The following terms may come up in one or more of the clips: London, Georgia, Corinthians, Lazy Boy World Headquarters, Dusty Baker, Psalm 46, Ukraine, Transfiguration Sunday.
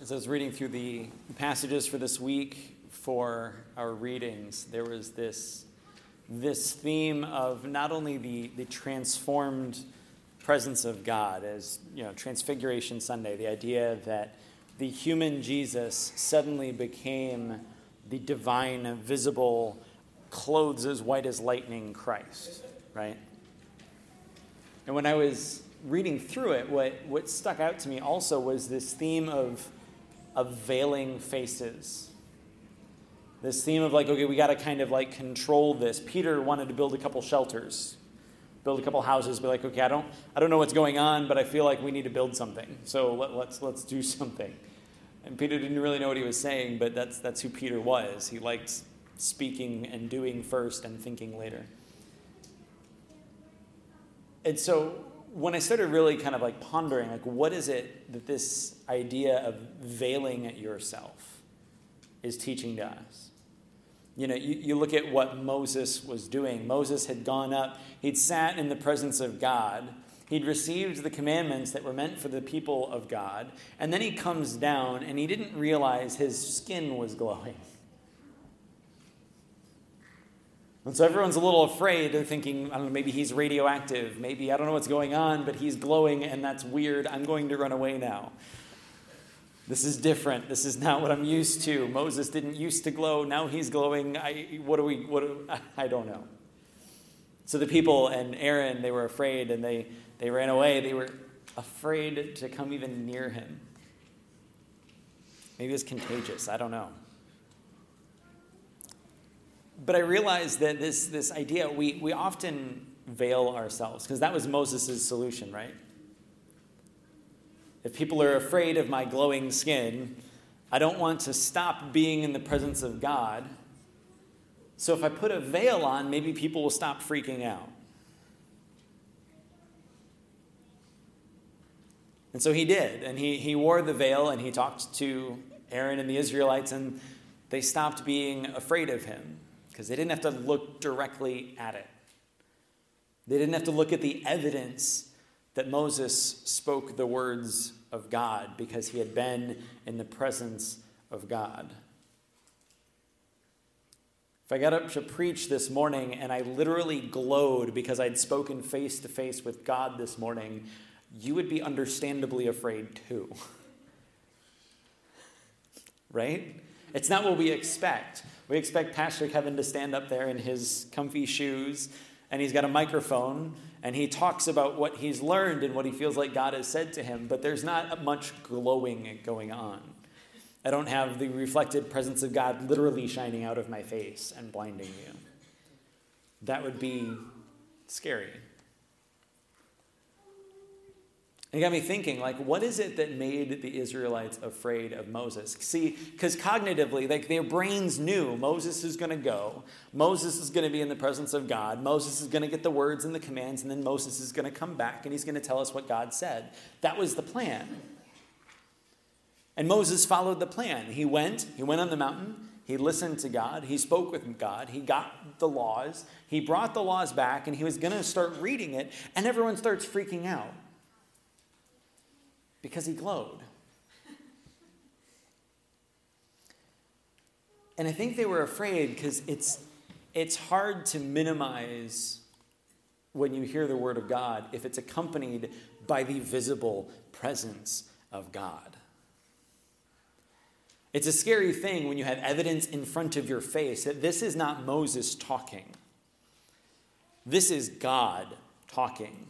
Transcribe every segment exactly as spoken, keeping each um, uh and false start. as I was reading through the passages for this week for our readings, there was this this theme of not only the, the transformed presence of God, as you know, Transfiguration Sunday, the idea that the human Jesus suddenly became the divine, visible, clothes as white as lightning Christ, right? And when I was reading through it, what, what stuck out to me also was this theme of, of veiling faces. This theme of like, okay, we got to kind of like control this. Peter wanted to build a couple shelters, build a couple houses, be like, okay, I don't, I don't know what's going on, but I feel like we need to build something. So let, let's let's do something. And Peter didn't really know what he was saying, but that's that's who Peter was. He liked speaking and doing first and thinking later. And so when I started really kind of like pondering, like, what is it that this idea of veiling at yourself is teaching to us? You know, you, you look at what Moses was doing. Moses had gone up. He'd sat in the presence of God. He'd received the commandments that were meant for the people of God. And then he comes down, and he didn't realize his skin was glowing. And so everyone's a little afraid. They're thinking, I don't know, maybe he's radioactive. Maybe, I don't know what's going on, but he's glowing, and that's weird. I'm going to run away now. This is different. This is not what I'm used to. Moses didn't used to glow. Now he's glowing. I, what do we, what do, I don't know. So the people and Aaron, they were afraid, and they, they ran away. They were afraid to come even near him. Maybe it was contagious. I don't know. But I realized that this, this idea, we, we often veil ourselves, because that was Moses' solution, right? If people are afraid of my glowing skin, I don't want to stop being in the presence of God. So if I put a veil on, maybe people will stop freaking out. And so he did. And he, he wore the veil, and he talked to Aaron and the Israelites, and they stopped being afraid of him because they didn't have to look directly at it. They didn't have to look at the evidence that Moses spoke the words of God because he had been in the presence of God. If I got up to preach this morning and I literally glowed because I'd spoken face to face with God this morning, you would be understandably afraid too. Right? It's not what we expect. We expect Pastor Kevin to stand up there in his comfy shoes, and he's got a microphone, and he talks about what he's learned and what he feels like God has said to him, but there's not much glowing going on. I don't have the reflected presence of God literally shining out of my face and blinding you. That would be scary. It got me thinking, like, what is it that made the Israelites afraid of Moses? See, because cognitively, like, their brains knew Moses is going to go. Moses is going to be in the presence of God. Moses is going to get the words and the commands, and then Moses is going to come back, and he's going to tell us what God said. That was the plan. And Moses followed the plan. He went. He went on the mountain. He listened to God. He spoke with God. He got the laws. He brought the laws back, and he was going to start reading it, and everyone starts freaking out. Because he glowed. And I think they were afraid because it's it's hard to minimize when you hear the word of God if it's accompanied by the visible presence of God. It's a scary thing when you have evidence in front of your face that this is not Moses talking. This is God talking.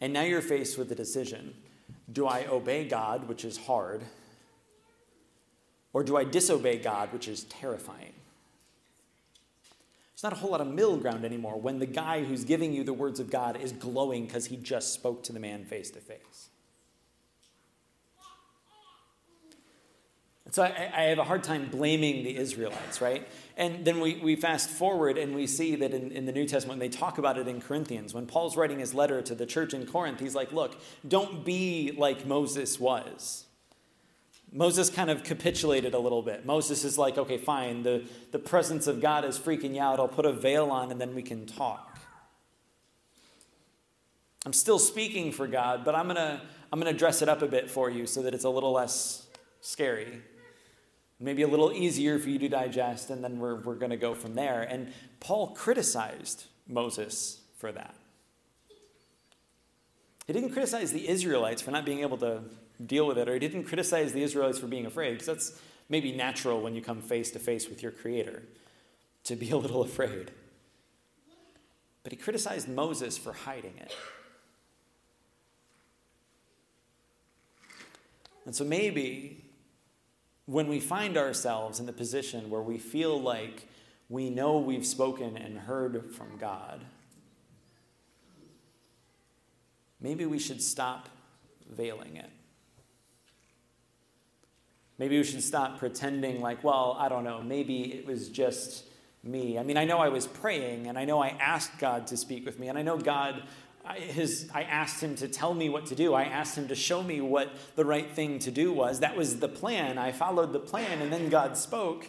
And now you're faced with a decision. Do I obey God, which is hard, or do I disobey God, which is terrifying? There's not a whole lot of middle ground anymore when the guy who's giving you the words of God is glowing because he just spoke to the man face to face. So I, I have a hard time blaming the Israelites, right? And then we, we fast forward and we see that in, in the New Testament, they talk about it in Corinthians. When Paul's writing his letter to the church in Corinth, he's like, look, don't be like Moses was. Moses kind of capitulated a little bit. Moses is like, okay, fine, the, the presence of God is freaking out. I'll put a veil on and then we can talk. I'm still speaking for God, but I'm gonna I'm gonna dress it up a bit for you so that it's a little less scary, maybe a little easier for you to digest, and then we're, we're going to go from there. And Paul criticized Moses for that. He didn't criticize the Israelites for not being able to deal with it, or he didn't criticize the Israelites for being afraid, because that's maybe natural when you come face to face with your Creator, to be a little afraid. But he criticized Moses for hiding it. And so maybe when we find ourselves in the position where we feel like we know we've spoken and heard from God, maybe we should stop veiling it. Maybe we should stop pretending like, well, I don't know, maybe it was just me. I mean, I know I was praying, and I know I asked God to speak with me, and I know God, I, his, I asked him to tell me what to do. I asked him to show me what the right thing to do was. That was the plan. I followed the plan, and then God spoke.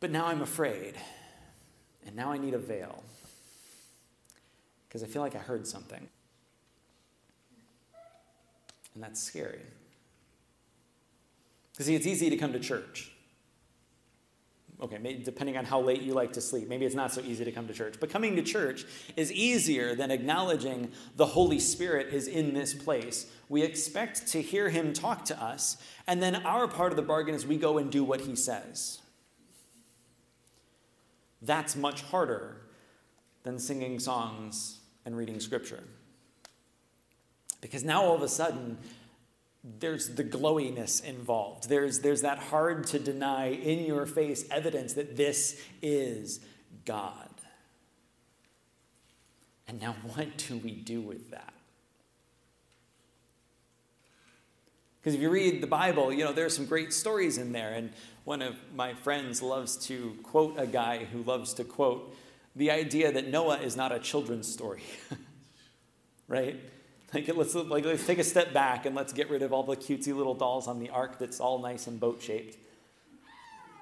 But now I'm afraid, and now I need a veil, because I feel like I heard something. And that's scary. Because, see, it's easy to come to church. Okay, maybe depending on how late you like to sleep, maybe it's not so easy to come to church. But coming to church is easier than acknowledging the Holy Spirit is in this place. We expect to hear him talk to us, and then our part of the bargain is we go and do what he says. That's much harder than singing songs and reading scripture. Because now all of a sudden, there's the glowiness involved. There's, there's that hard to deny, in your face evidence that this is God. And now what do we do with that? Because if you read the Bible, you know, there are some great stories in there. And one of my friends loves to quote a guy who loves to quote the idea that Noah is not a children's story, right? Like, let's, like, let's take a step back and let's get rid of all the cutesy little dolls on the ark that's all nice and boat-shaped.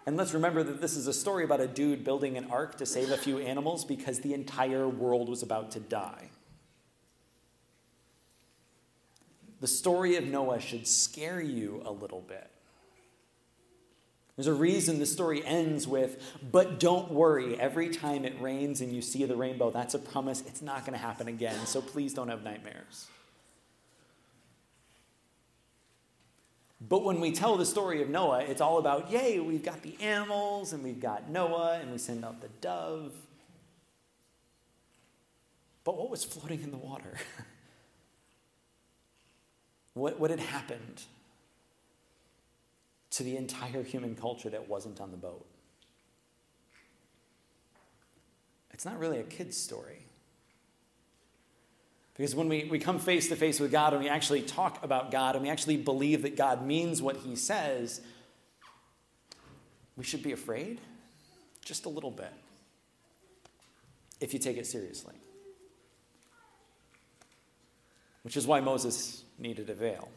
And let's remember that this is a story about a dude building an ark to save a few animals because the entire world was about to die. The story of Noah should scare you a little bit. There's a reason the story ends with, but don't worry, every time it rains and you see the rainbow, that's a promise, it's not going to happen again, so please don't have nightmares. But when we tell the story of Noah, it's all about, yay, we've got the animals, and we've got Noah, and we send out the dove. But what was floating in the water? What, what had happened to the entire human culture that wasn't on the boat? It's not really a kid's story. Because when we, we come face to face with God and we actually talk about God and we actually believe that God means what he says, we should be afraid just a little bit if you take it seriously. Which is why Moses needed a veil.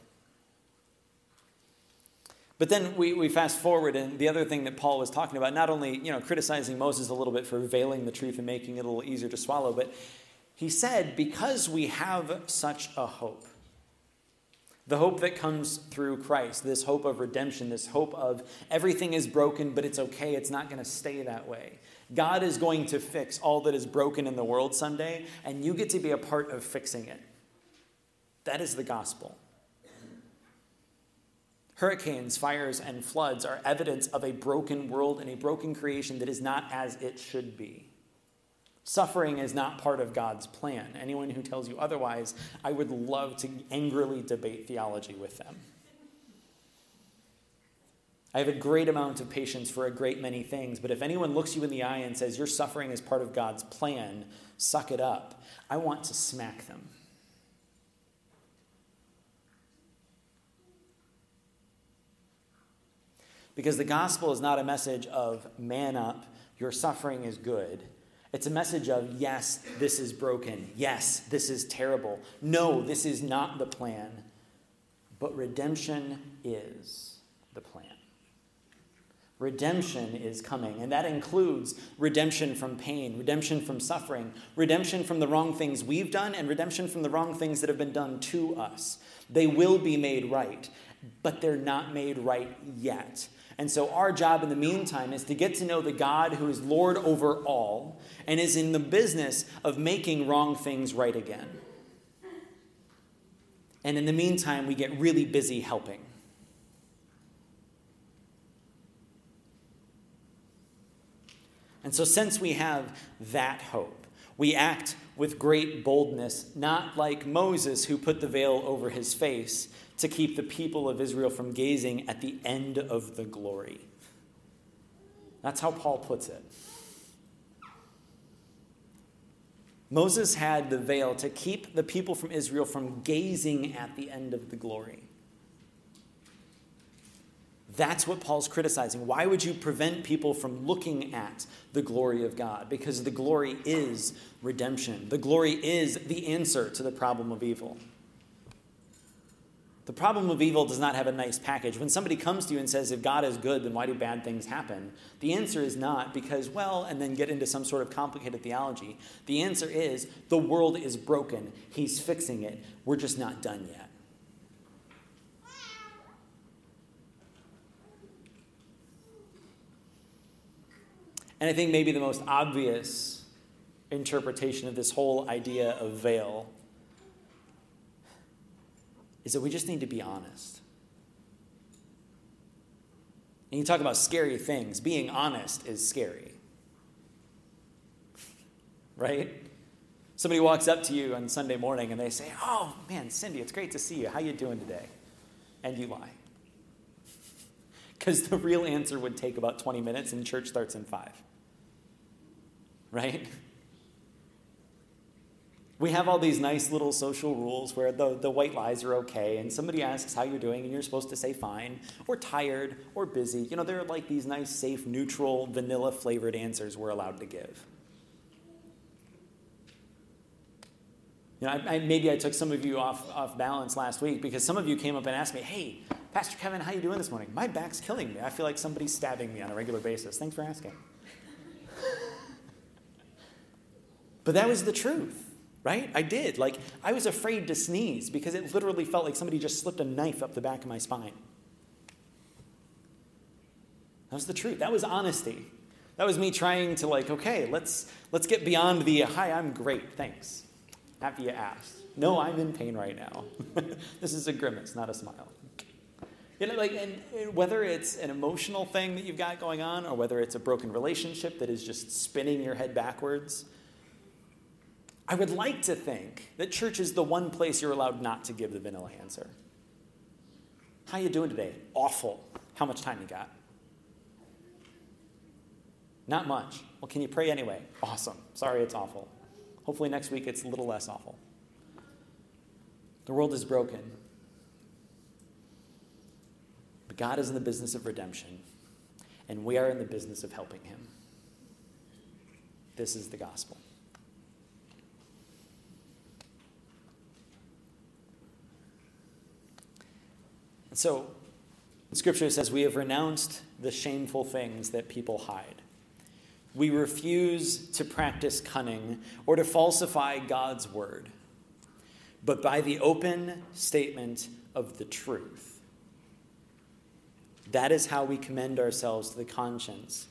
But then we, we fast forward, and the other thing that Paul was talking about, not only, you know, criticizing Moses a little bit for veiling the truth and making it a little easier to swallow, but he said, because we have such a hope, the hope that comes through Christ, this hope of redemption, this hope of everything is broken, but it's okay, it's not going to stay that way. God is going to fix all that is broken in the world someday, and you get to be a part of fixing it. That is the gospel. Hurricanes, fires, and floods are evidence of a broken world and a broken creation that is not as it should be. Suffering is not part of God's plan. Anyone who tells you otherwise, I would love to angrily debate theology with them. I have a great amount of patience for a great many things, but if anyone looks you in the eye and says, your suffering is part of God's plan, suck it up, I want to smack them. Because the gospel is not a message of, man up, your suffering is good. It's a message of, yes, this is broken. Yes, this is terrible. No, this is not the plan. But redemption is the plan. Redemption is coming, and that includes redemption from pain, redemption from suffering, redemption from the wrong things we've done, and redemption from the wrong things that have been done to us. They will be made right. but they're not made right yet. And so our job in the meantime is to get to know the God who is Lord over all and is in the business of making wrong things right again. And in the meantime, we get really busy helping. And so since we have that hope, we act with great boldness, not like Moses who put the veil over his face to keep the people of Israel from gazing at the end of the glory. That's how Paul puts it. Moses had the veil to keep the people from Israel from gazing at the end of the glory. That's what Paul's criticizing. Why would you prevent people from looking at the glory of God? Because the glory is redemption. The glory is the answer to the problem of evil. The problem of evil does not have a nice package. When somebody comes to you and says, if God is good, then why do bad things happen? The answer is not because, well, and then get into some sort of complicated theology. The answer is the world is broken. He's fixing it. We're just not done yet. And I think maybe the most obvious interpretation of this whole idea of veil is that we just need to be honest. And you talk about scary things. Being honest is scary. Right? Somebody walks up to you on Sunday morning and they say, oh, man, Cindy, it's great to see you. How you doing today? And you lie. Because the real answer would take about twenty minutes and church starts in five. Right? We have all these nice little social rules where the, the white lies are okay and somebody asks how you're doing and you're supposed to say fine or tired or busy. You know, there are like these nice, safe, neutral, vanilla-flavored answers we're allowed to give. You know, I, I, maybe I took some of you off, off balance last week because some of you came up and asked me, hey, Pastor Kevin, how you doing this morning? My back's killing me. I feel like somebody's stabbing me on a regular basis. Thanks for asking. But that was the truth, right? I did. Like, I was afraid to sneeze because it literally felt like somebody just slipped a knife up the back of my spine. That was the truth. That was honesty. That was me trying to like, okay, let's let's get beyond the, hi, I'm great, thanks. Happy you asked. No, I'm in pain right now. This is a grimace, not a smile. You know, like, and whether it's an emotional thing that you've got going on or whether it's a broken relationship that is just spinning your head backwards, I would like to think that church is the one place you're allowed not to give the vanilla answer. How you doing today? Awful. How much time you got? Not much. Well, can you pray anyway? Awesome. Sorry it's awful. Hopefully next week it's a little less awful. The world is broken. God is in the business of redemption, and we are in the business of helping him. This is the gospel. And so, Scripture says we have renounced the shameful things that people hide. We refuse to practice cunning or to falsify God's word, but by the open statement of the truth. That is how we commend ourselves to the conscience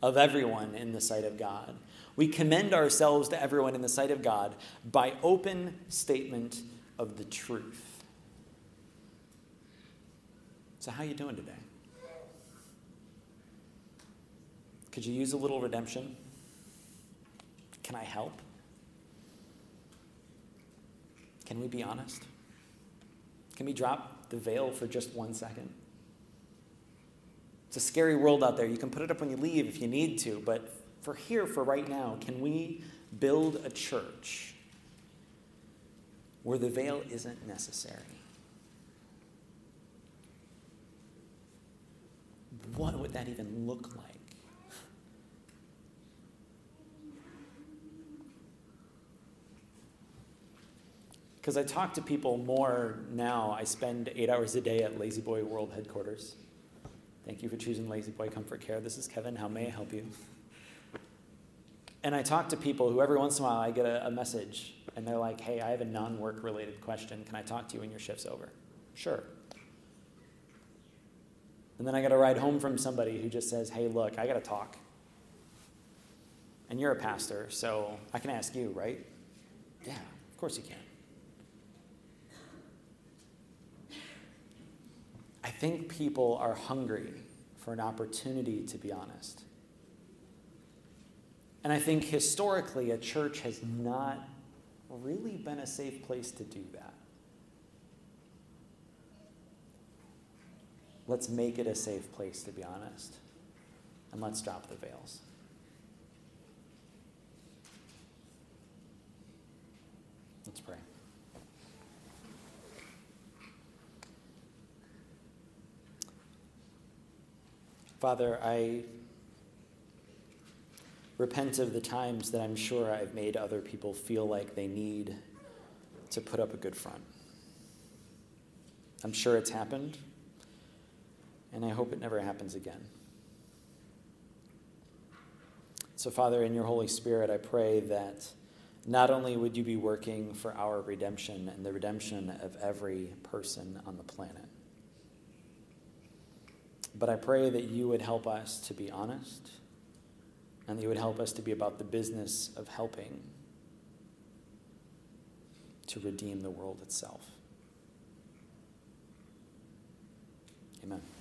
of everyone in the sight of God. We commend ourselves to everyone in the sight of God by open statement of the truth. So how are you doing today? Could you use a little redemption? Can I help? Can we be honest? Can we drop the veil for just one second? It's a scary world out there. You can put it up when you leave if you need to, but for here, for right now, can we build a church where the veil isn't necessary? What would that even look like? Because I talk to people more now. I spend eight hours a day at Lazy Boy World Headquarters. Thank you for choosing Lazy Boy Comfort Care. This is Kevin. How may I help you? And I talk to people who every once in a while I get a, a message and they're like, hey, I have a non-work related question. Can I talk to you when your shift's over? Sure. And then I got a ride home from somebody who just says, hey, look, I got to talk. And you're a pastor, so I can ask you, right? Yeah, of course you can. I think people are hungry for an opportunity to be honest. And I think historically a church has not really been a safe place to do that. Let's make it a safe place to be honest. And let's drop the veils. Let's pray. Father, I repent of the times that I'm sure I've made other people feel like they need to put up a good front. I'm sure it's happened, and I hope it never happens again. So, Father, in your Holy Spirit, I pray that not only would you be working for our redemption and the redemption of every person on the planet, but I pray that you would help us to be honest, and that you would help us to be about the business of helping to redeem the world itself. Amen.